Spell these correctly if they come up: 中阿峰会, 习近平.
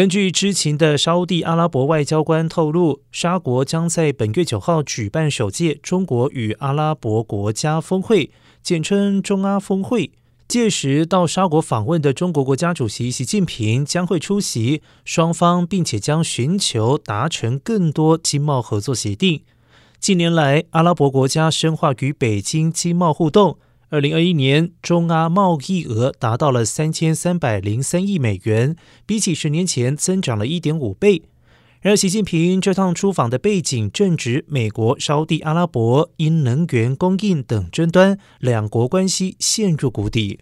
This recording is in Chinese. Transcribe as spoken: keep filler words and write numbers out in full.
根据知情的沙地阿拉伯外交官透露，沙国将在本月九号举办首届中国与阿拉伯国家峰会，简称中阿峰会。届时到沙国访问的中国国家主席习近平将会出席，双方并且将寻求达成更多经贸合作协定。近年来，阿拉伯国家深化与北京经贸互动。二零二一年，中阿贸易额达到了三千三百零三亿美元，比起十年前增长了 一点五倍。而习近平这趟出访的背景正值美国、沙地阿拉伯因能源供应等争端，两国关系陷入谷底。